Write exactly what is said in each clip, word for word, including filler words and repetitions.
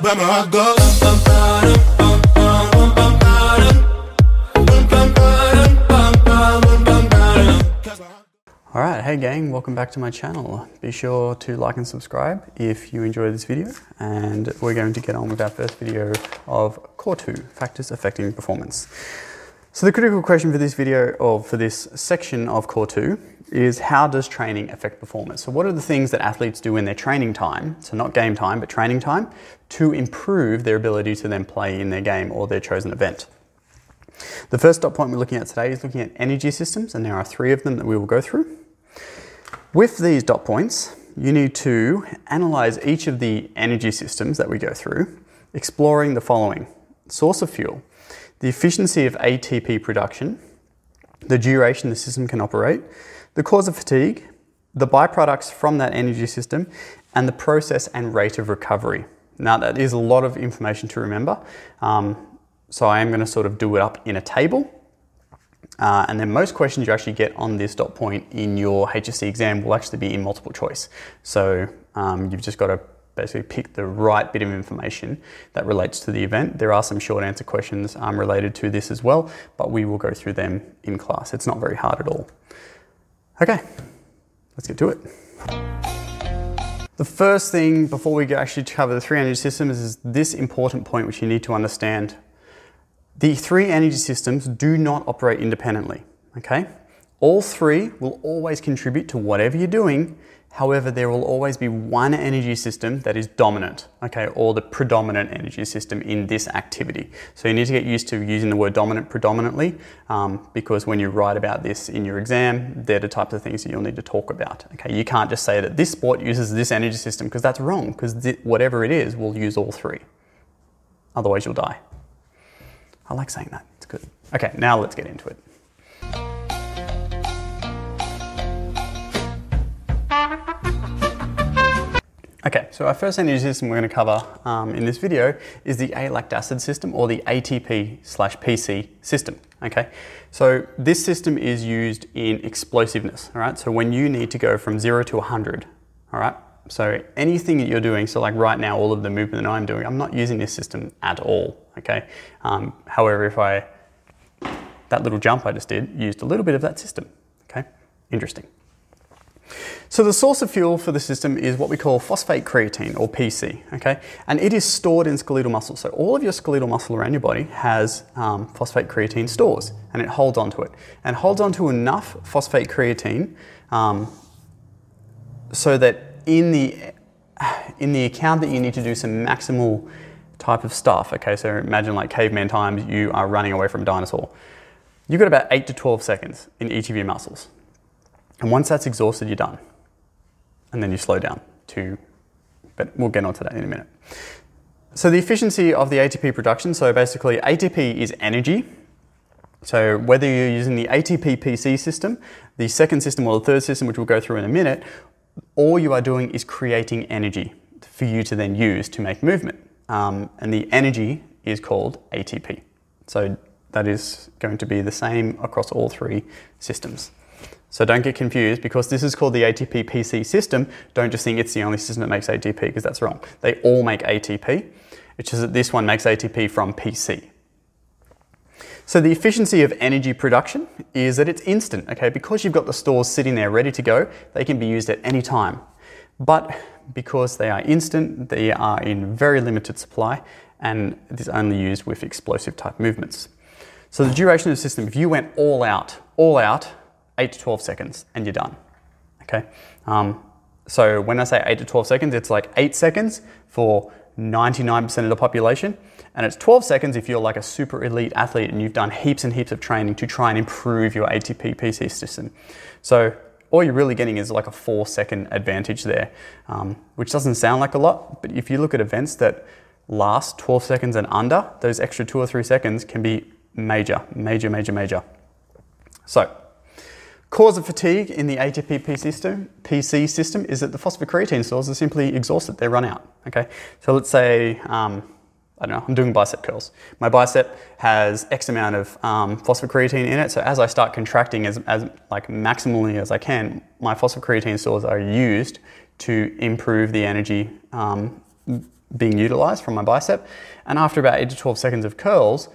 Where my heart goes. Alright, hey gang, welcome back to my channel. Be sure to like and subscribe if you enjoy this video, and we're going to get on with our first video of Core two, Factors Affecting Performance. So the critical question for this video, or for this section of Core two, is how does training affect performance? So what are the things that athletes do in their training time, so not game time, but training time, to improve their ability to then play in their game or their chosen event? The first dot point we're looking at today is looking at energy systems, and there are three of them that we will go through. With these dot points, you need to analyze each of the energy systems that we go through, exploring the following: source of fuel, the efficiency of A T P production, the duration the system can operate, the cause of fatigue, the byproducts from that energy system, and the process and rate of recovery. Now, that is a lot of information to remember. Um, So I am going to sort of do it up in a table. Uh, and then most questions you actually get on this dot point in your H S C exam will actually be in multiple choice. So um, you've just got to basically pick the right bit of information that relates to the event. There are some short answer questions um, related to this as well, but we will go through them in class. It's not very hard at all. Okay, let's get to it. The first thing before we actually cover the three energy systems is this important point which you need to understand. The three energy systems do not operate independently, okay? All three will always contribute to whatever you're doing. However, there will always be one energy system that is dominant, okay, or the predominant energy system in this activity. So you need to get used to using the word dominant predominantly, um, because when you write about this in your exam, they're the types of things that you'll need to talk about, okay? You can't just say that this sport uses this energy system, because that's wrong, because whatever it is will use all three. Otherwise, you'll die. I like saying that, it's good. Okay, now let's get into it. Okay, so our first energy system we're gonna cover um, in this video is the A-lactic acid system, or the A T P slash P C system, okay? So this system is used in explosiveness, all right? So when you need to go from zero to one hundred, all right? So anything that you're doing, so like right now, all of the movement that I'm doing, I'm not using this system at all, okay? Um, however, if I, that little jump I just did, used a little bit of that system, okay? Interesting. So the source of fuel for the system is what we call phosphate creatine, or P C, okay? And it is stored in skeletal muscle. So all of your skeletal muscle around your body has um, phosphate creatine stores, and it holds onto it. And holds onto enough phosphate creatine um, so that in the in the account that you need to do some maximal type of stuff, okay? So imagine like caveman times, you are running away from a dinosaur. You've got about eight to twelve seconds in each of your muscles. And once that's exhausted, you're done. And then you slow down to, but we'll get onto that in a minute. So the efficiency of the A T P production, so basically A T P is energy. So whether you're using the A T P P C system, the second system or the third system, which we'll go through in a minute, all you are doing is creating energy for you to then use to make movement. Um, and the energy is called A T P. So that is going to be the same across all three systems. So don't get confused, because this is called the A T P P C system. Don't just think it's the only system that makes A T P, because that's wrong. They all make A T P. It's just that this one makes A T P from P C. So the efficiency of energy production is that it's instant, okay? Because you've got the stores sitting there ready to go, they can be used at any time. But because they are instant, they are in very limited supply, and it is only used with explosive type movements. So the duration of the system, if you went all out, all out, eight to twelve seconds, and you're done, okay? Um, so when I say eight to twelve seconds, it's like eight seconds for ninety-nine percent of the population, and it's twelve seconds if you're like a super elite athlete and you've done heaps and heaps of training to try and improve your A T P P C system. So all you're really getting is like a four second advantage there, um, which doesn't sound like a lot, but if you look at events that last twelve seconds and under, those extra two or three seconds can be major, major, major, major. So cause of fatigue in the A T P P C system, P C system, is that the phosphocreatine stores are simply exhausted, they run out, okay? So let's say, um, I don't know, I'm doing bicep curls. My bicep has X amount of um, phosphocreatine in it, so as I start contracting as, as like maximally as I can, my phosphocreatine stores are used to improve the energy um, being utilized from my bicep. And after about eight to twelve seconds of curls,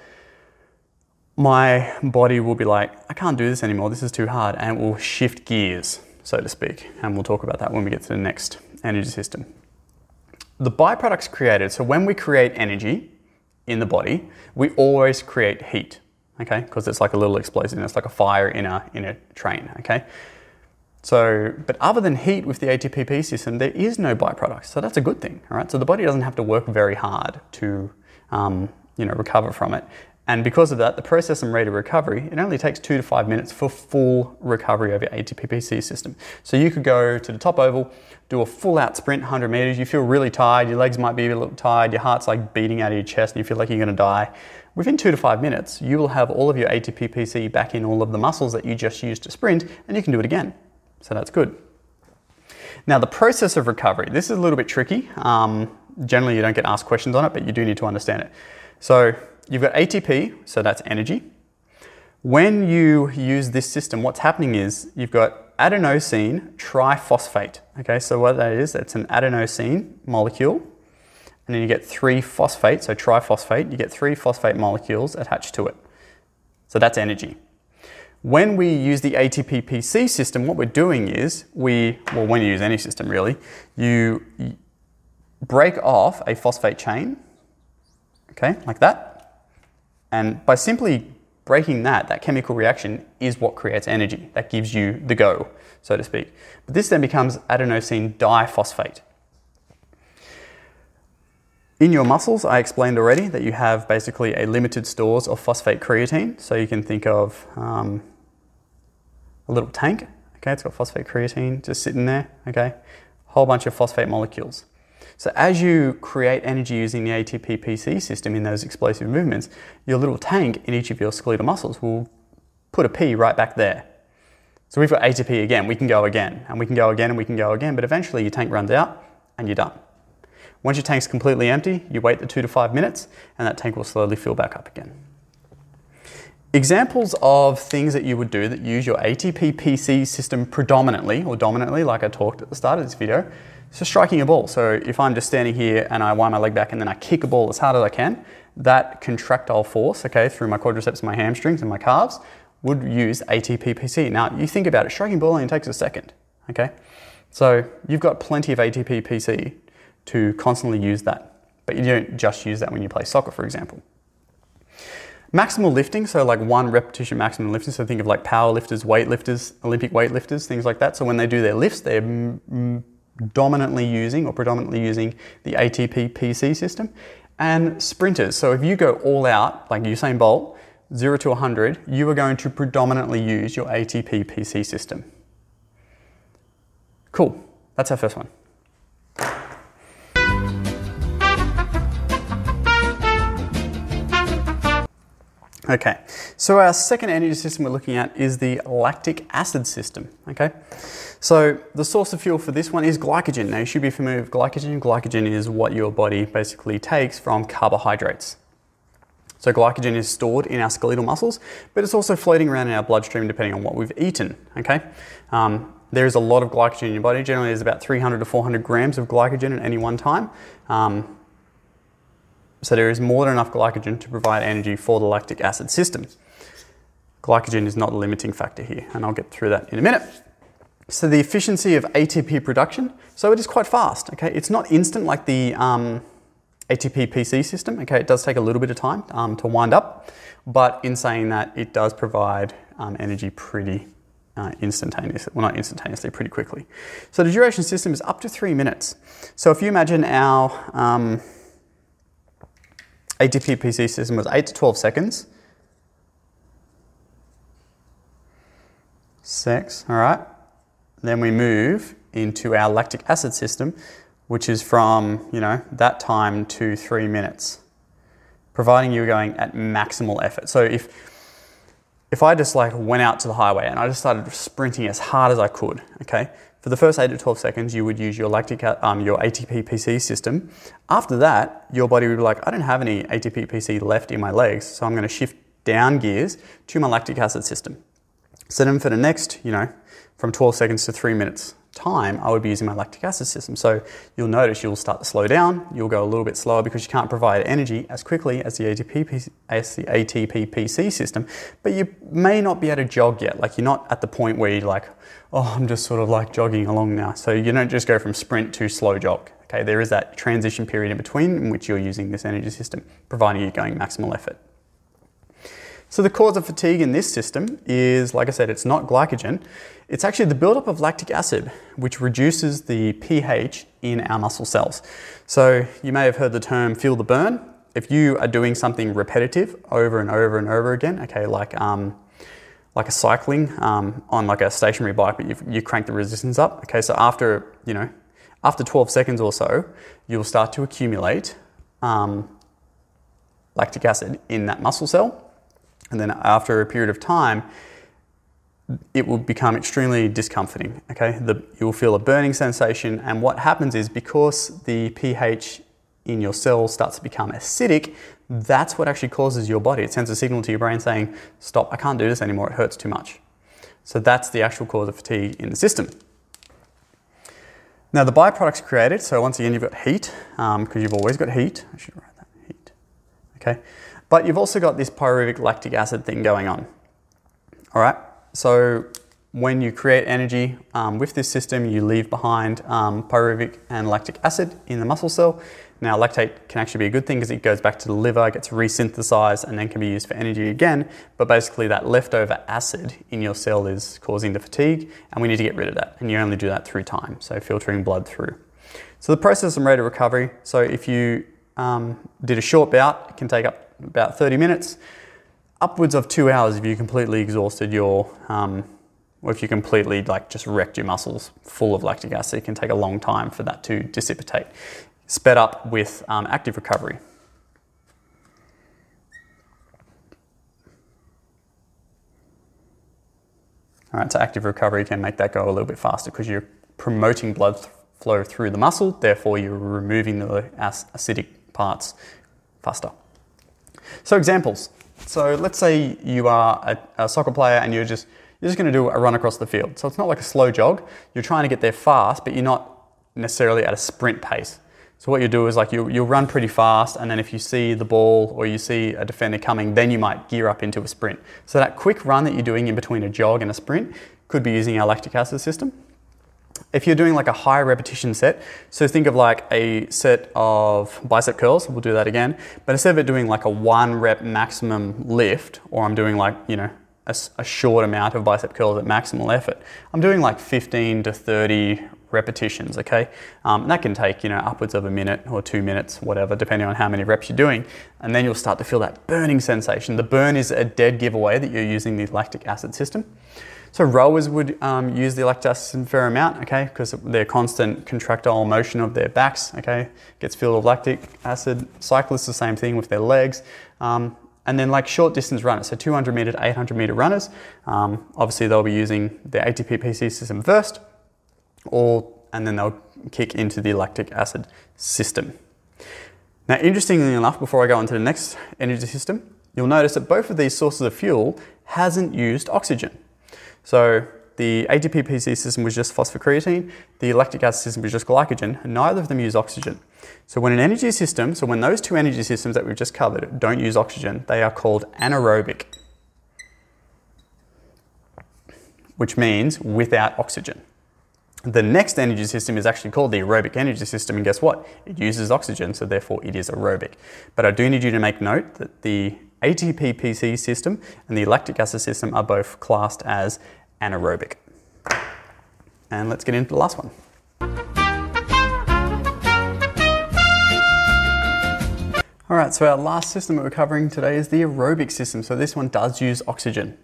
my body will be like, I can't do this anymore, this is too hard, and it will shift gears, so to speak. And we'll talk about that when we get to the next energy system. The byproducts created, so when we create energy in the body, we always create heat, okay? Because it's like a little explosive, it's like a fire in a, in a train, okay? So, but other than heat with the A T P P system, there is no byproducts, so that's a good thing, all right? So the body doesn't have to work very hard to, um, you know, recover from it. And because of that, the process and rate of recovery, it only takes two to five minutes for full recovery of your A T P P C system. So you could go to the top oval, do a full out sprint, one hundred meters, you feel really tired, your legs might be a little tired, your heart's like beating out of your chest and you feel like you're gonna die. Within two to five minutes, you will have all of your A T P P C back in all of the muscles that you just used to sprint, and you can do it again. So that's good. Now the process of recovery, this is a little bit tricky. Um, generally you don't get asked questions on it, but you do need to understand it. So you've got A T P, so that's energy. When you use this system, what's happening is you've got adenosine triphosphate. Okay, so what that is, it's an adenosine molecule, and then you get three phosphate, so triphosphate, you get three phosphate molecules attached to it. So that's energy. When we use the A T P P C system, what we're doing is we, well, when you use any system really, you break off a phosphate chain, okay, like that. And by simply breaking that, that chemical reaction is what creates energy. That gives you the go, so to speak. But this then becomes adenosine diphosphate. In your muscles, I explained already that you have basically a limited stores of phosphate creatine. So you can think of um, a little tank. Okay, it's got phosphate creatine just sitting there. Okay, whole bunch of phosphate molecules. So as you create energy using the A T P P C system in those explosive movements, your little tank in each of your skeletal muscles will put a P right back there. So we've got A T P again, we can go again, and we can go again, and we can go again, but eventually your tank runs out and you're done. Once your tank's completely empty, you wait the two to five minutes and that tank will slowly fill back up again. Examples of things that you would do that use your A T P P C system predominantly, or dominantly, like I talked at the start of this video, so striking a ball. So if I'm just standing here and I wind my leg back and then I kick a ball as hard as I can, that contractile force, okay, through my quadriceps, my hamstrings and my calves, would use A T P P C. Now you think about it, striking a ball only takes a second, okay? So you've got plenty of A T P P C to constantly use that, but you don't just use that when you play soccer, for example. Maximal lifting, so like one repetition maximum lifting, so think of like power lifters, weight lifters, Olympic weight lifters, things like that. So when they do their lifts, they're dominantly using or predominantly using the A T P P C system. And sprinters, so if you go all out, like Usain Bolt, zero to one hundred, you are going to predominantly use your A T P P C system. Cool, that's our first one. Okay, so our second energy system we're looking at is the lactic acid system, okay? So the source of fuel for this one is glycogen. Now you should be familiar with glycogen. Glycogen is what your body basically takes from carbohydrates. So glycogen is stored in our skeletal muscles, but it's also floating around in our bloodstream depending on what we've eaten, okay? Um, there is a lot of glycogen in your body. Generally there's about three hundred to four hundred grams of glycogen at any one time. Um, So there is more than enough glycogen to provide energy for the lactic acid system. Glycogen is not a limiting factor here, and I'll get through that in a minute. So the efficiency of A T P production, so it is quite fast, okay? It's not instant like the um, A T P P C system, okay? It does take a little bit of time um, to wind up, but in saying that, it does provide um, energy pretty Uh, instantaneously, well not instantaneously, pretty quickly. So the duration system is up to three minutes. So if you imagine our um, A T P P C system was eight to twelve seconds. Six, all right. Then we move into our lactic acid system, which is from, you know, that time to three minutes, providing you're going at maximal effort. So if if I just like went out to the highway and I just started sprinting as hard as I could, okay, for the first eight to twelve seconds, you would use your lactic, um, your A T P P C system. After that, your body would be like, I don't have any A T P P C left in my legs, so I'm going to shift down gears to my lactic acid system. So then for the next, you know, from twelve seconds to three minutes, time, I would be using my lactic acid system. So you'll notice you'll start to slow down, you'll go a little bit slower because you can't provide energy as quickly as the A T P, as the A T P P C system, but you may not be able to jog yet. Like you're not at the point where you're like, oh, I'm just sort of like jogging along now. So you don't just go from sprint to slow jog. Okay, there is that transition period in between in which you're using this energy system, providing you're going maximal effort. So the cause of fatigue in this system is, like I said, it's not glycogen. It's actually the buildup of lactic acid, which reduces the pH in our muscle cells. So you may have heard the term feel the burn. If you are doing something repetitive over and over and over again, okay, like um, like a cycling um, on like a stationary bike, but you've, you crank the resistance up. Okay, so after, you know, after twelve seconds or so, you'll start to accumulate um, lactic acid in that muscle cell. And then after a period of time, it will become extremely discomforting, okay? The, you'll feel a burning sensation, and what happens is because the pH in your cell starts to become acidic, that's what actually causes your body. It sends a signal to your brain saying, stop, I can't do this anymore, it hurts too much. So that's the actual cause of fatigue in the system. Now the byproducts created, so once again, you've got heat, um, because you've always got heat. I should write that, heat, okay? But you've also got this pyruvic lactic acid thing going on, all right? So when you create energy um, with this system, you leave behind um, pyruvic and lactic acid in the muscle cell. Now lactate can actually be a good thing because it goes back to the liver, gets resynthesized, and then can be used for energy again. But basically that leftover acid in your cell is causing the fatigue, and we need to get rid of that. And you only do that through time, so filtering blood through. So the process and rate of recovery. So if you um, did a short bout, it can take up about thirty minutes, upwards of two hours if you completely exhausted your, um, or if you completely like just wrecked your muscles full of lactic acid. It can take a long time for that to dissipate, sped up with um, active recovery. All right, so active recovery can make that go a little bit faster because you're promoting blood th- flow through the muscle, therefore you're removing the acidic parts faster. So examples. So let's say you are a, a soccer player and you're just you're just going to do a run across the field. So it's not like a slow jog. You're trying to get there fast, but you're not necessarily at a sprint pace. So what you do is like you you'll run pretty fast, and then if you see the ball or you see a defender coming, then you might gear up into a sprint. So that quick run that you're doing in between a jog and a sprint could be using our lactic acid system. If you're doing like a high repetition set, so think of like a set of bicep curls, we'll do that again, but instead of it doing like a one rep maximum lift, or I'm doing like, you know, a, a short amount of bicep curls at maximal effort, I'm doing like fifteen to thirty repetitions, okay? Um, and that can take, you know, upwards of a minute or two minutes, whatever, depending on how many reps you're doing. And then you'll start to feel that burning sensation. The burn is a dead giveaway that you're using the lactic acid system. So rowers would um, use the lactic acid a fair amount, okay, because their constant contractile motion of their backs, okay, gets filled with lactic acid. Cyclists, the same thing with their legs. Um, and then like short distance runners, so two hundred meter to eight hundred meter runners, um, obviously they'll be using the A T P P C system first, or, and then they'll kick into the lactic acid system. Now, interestingly enough, before I go on to the next energy system, you'll notice that both of these sources of fuel hasn't used oxygen. So the A T P P C system was just phosphocreatine, the lactic acid system was just glycogen, and neither of them use oxygen. So when an energy system, so when those two energy systems that we've just covered don't use oxygen, they are called anaerobic, which means without oxygen. The next energy system is actually called the aerobic energy system, and guess what? It uses oxygen, so therefore it is aerobic. But I do need you to make note that the A T P P C system and the lactic acid system are both classed as anaerobic. And let's get into the last one. All right, so our last system that we're covering today is the aerobic system. So this one does use oxygen.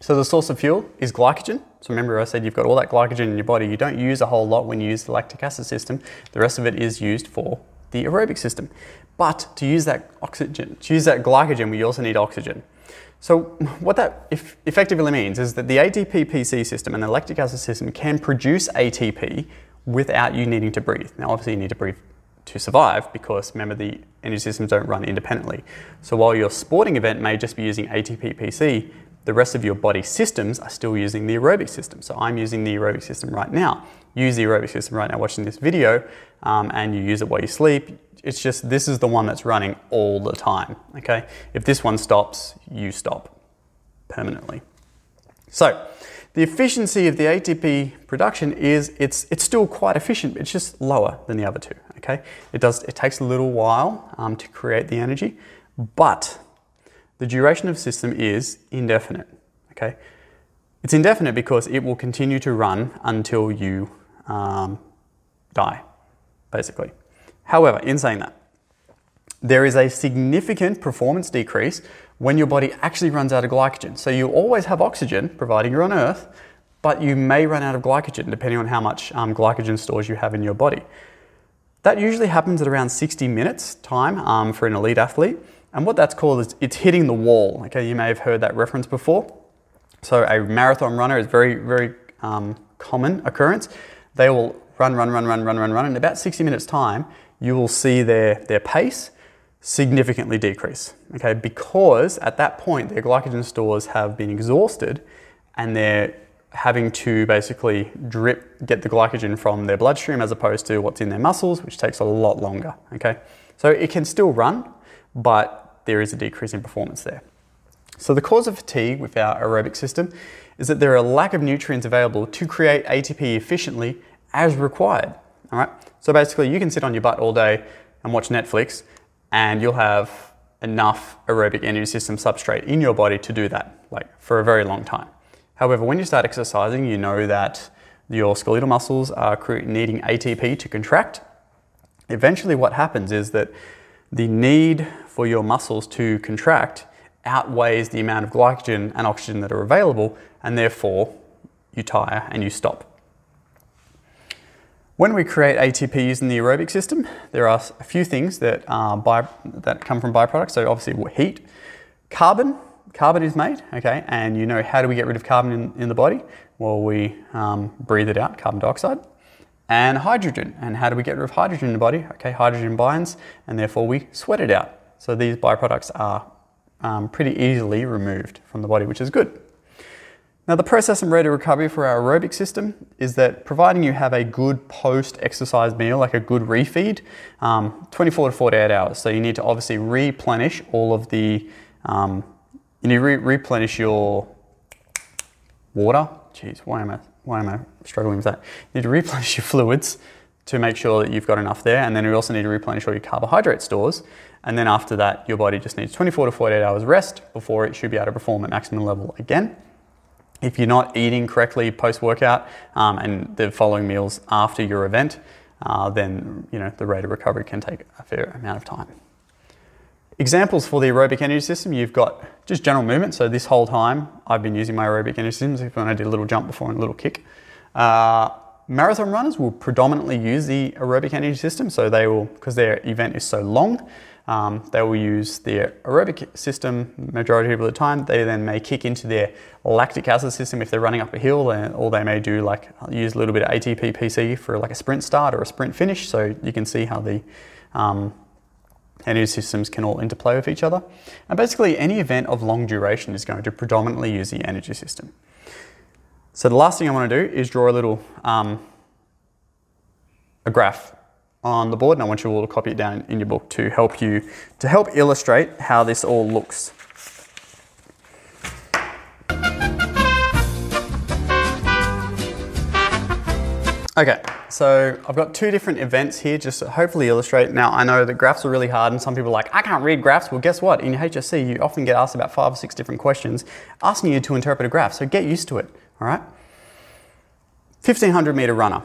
So the source of fuel is glycogen. So remember I said you've got all that glycogen in your body. You don't use a whole lot when you use the lactic acid system. The rest of it is used for the aerobic system. But to use that oxygen, to use that glycogen, we also need oxygen. So what that effectively means is that the A T P P C system and the lactic acid system can produce A T P without you needing to breathe. Now obviously you need to breathe to survive because remember the energy systems don't run independently. So while your sporting event may just be using A T P P C, the rest of your body systems are still using the aerobic system. So I'm using the aerobic system right now. Use the aerobic system right now watching this video, um, and you use it while you sleep. It's just, this is the one that's running all the time, okay? If this one stops, you stop permanently. So the efficiency of the A T P production is, it's, it's still quite efficient, but it's just lower than the other two, okay? It does, it takes a little while um, to create the energy, but the duration of the system is indefinite, okay? It's indefinite because it will continue to run until you um, die, basically. However, in saying that, there is a significant performance decrease when your body actually runs out of glycogen. So you always have oxygen, providing you're on Earth, but you may run out of glycogen depending on how much um, glycogen stores you have in your body. That usually happens at around sixty minutes time um, for an elite athlete. And what that's called is it's hitting the wall. Okay, you may have heard that reference before. So a marathon runner is very, very um, common occurrence. They will run, run, run, run, run, run, run. In about sixty minutes time, you will see their, their pace significantly decrease, okay? Because at that point, their glycogen stores have been exhausted and they're having to basically drip, get the glycogen from their bloodstream as opposed to what's in their muscles, which takes a lot longer, okay? So it can still run, but there is a decrease in performance there. So the cause of fatigue with our aerobic system is that there are a lack of nutrients available to create A T P efficiently as required, all right? So basically you can sit on your butt all day and watch Netflix and you'll have enough aerobic energy system substrate in your body to do that, like for a very long time. However, when you start exercising, you know that your skeletal muscles are needing A T P to contract. Eventually what happens is that the need for your muscles to contract outweighs the amount of glycogen and oxygen that are available, and therefore you tire and you stop. When we create A T P using the aerobic system, there are a few things that, are by, that come from byproducts. So obviously heat, carbon, carbon is made, okay? And you know, how do we get rid of carbon in, in the body? Well, we um, breathe it out, carbon dioxide. And hydrogen, and how do we get rid of hydrogen in the body? Okay, hydrogen binds, and therefore we sweat it out. So these byproducts are um, pretty easily removed from the body, which is good. Now the process and rate of recovery for our aerobic system is that providing you have a good post-exercise meal, like a good refeed, um, twenty-four to forty-eight hours. So you need to obviously replenish all of the, um, you need to re replenish your water. Jeez, why am I, why am I struggling with that? You need to replenish your fluids to make sure that you've got enough there. And then you also need to replenish all your carbohydrate stores. And then after that, your body just needs twenty-four to forty-eight hours rest before it should be able to perform at maximum level again. If you're not eating correctly post-workout um, and the following meals after your event, uh, then you know the rate of recovery can take a fair amount of time. Examples for the aerobic energy system, you've got just general movement. So this whole time I've been using my aerobic energy systems when I did a little jump before and a little kick. Uh, marathon runners will predominantly use the aerobic energy system. So they will, because their event is so long, Um, they will use their aerobic system majority of the time. They then may kick into their lactic acid system if they're running up a hill, or they may do like use a little bit of A T P P C for like a sprint start or a sprint finish. So you can see how the um, energy systems can all interplay with each other. And basically any event of long duration is going to predominantly use the energy system. So the last thing I want to do is draw a little um, a graph on the board, and I want you all to copy it down in your book to help you, to help illustrate how this all looks. Okay, so I've got two different events here just to hopefully illustrate. Now I know that graphs are really hard and some people are like, I can't read graphs. Well, guess what? In H S C, you often get asked about five or six different questions asking you to interpret a graph, so get used to it, all right? fifteen hundred meter runner.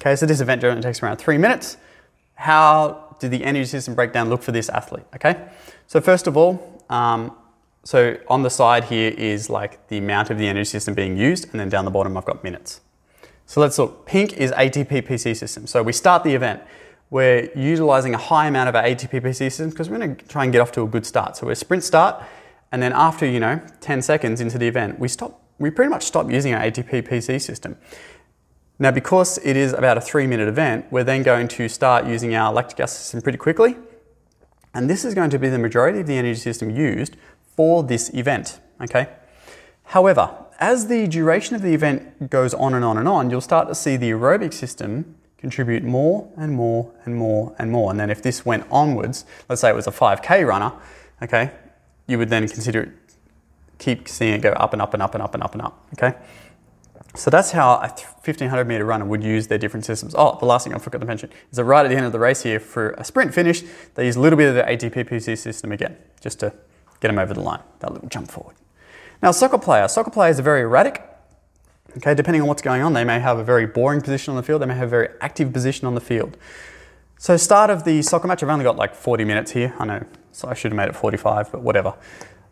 Okay, so this event generally takes around three minutes. How did the energy system breakdown look for this athlete? Okay, so first of all, um, so on the side here is like the amount of the energy system being used, and then down the bottom I've got minutes. So let's look, pink is A T P P C system. So we start the event, we're utilizing a high amount of our A T P P C system because we're gonna try and get off to a good start. So we're sprint start, and then after, you know, ten seconds into the event, we stop, we pretty much stop using our A T P P C system. Now, because it is about a three minute event, we're then going to start using our lactic acid system pretty quickly. And this is going to be the majority of the energy system used for this event, okay? However, as the duration of the event goes on and on and on, you'll start to see the aerobic system contribute more and more and more and more. And then if this went onwards, let's say it was a five K runner, okay, you would then consider it, keep seeing it go up and up and up and up and up and up, okay? So that's how a fifteen hundred meter runner would use their different systems. Oh, the last thing I forgot to mention is that right at the end of the race here for a sprint finish, they use a little bit of the A T P P C system again, just to get them over the line, that little jump forward. Now, soccer player. Soccer players are very erratic. Okay, depending on what's going on, they may have a very boring position on the field, they may have a very active position on the field. So start of the soccer match, I've only got like forty minutes here, I know, so I should have made it forty-five, but whatever.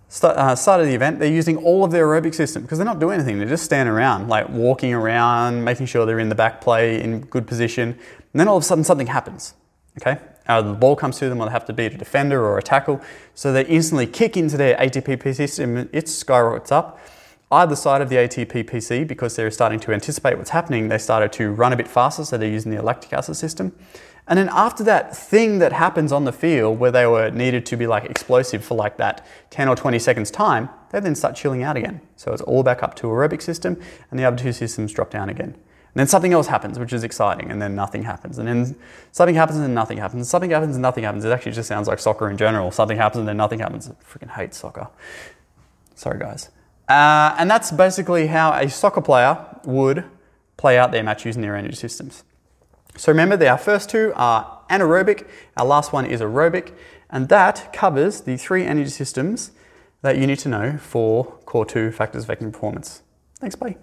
Start, uh, start of the event, they're using all of their aerobic system because they're not doing anything, they're just standing around, like walking around, making sure they're in the back play, in good position, and then all of a sudden something happens, okay? Either the ball comes to them or they have to beat a defender or a tackle, so they instantly kick into their A T P P C system and it skyrockets up. Either side of the A T P P C, because they're starting to anticipate what's happening, they started to run a bit faster, so they're using the lactic acid system. And then after that thing that happens on the field where they were needed to be like explosive for like that ten or twenty seconds time, they then start chilling out again. So it's all back up to aerobic system and the other two systems drop down again. And then something else happens, which is exciting, and then nothing happens. And then something happens and nothing happens. Something happens and nothing happens. It actually just sounds like soccer in general. Something happens and then nothing happens. I freaking hate soccer. Sorry, guys. Uh, and that's basically how a soccer player would play out their match using their energy systems. So remember that our first two are anaerobic, our last one is aerobic, and that covers the three energy systems that you need to know for Core two Factors of Effective Performance. Thanks, bye.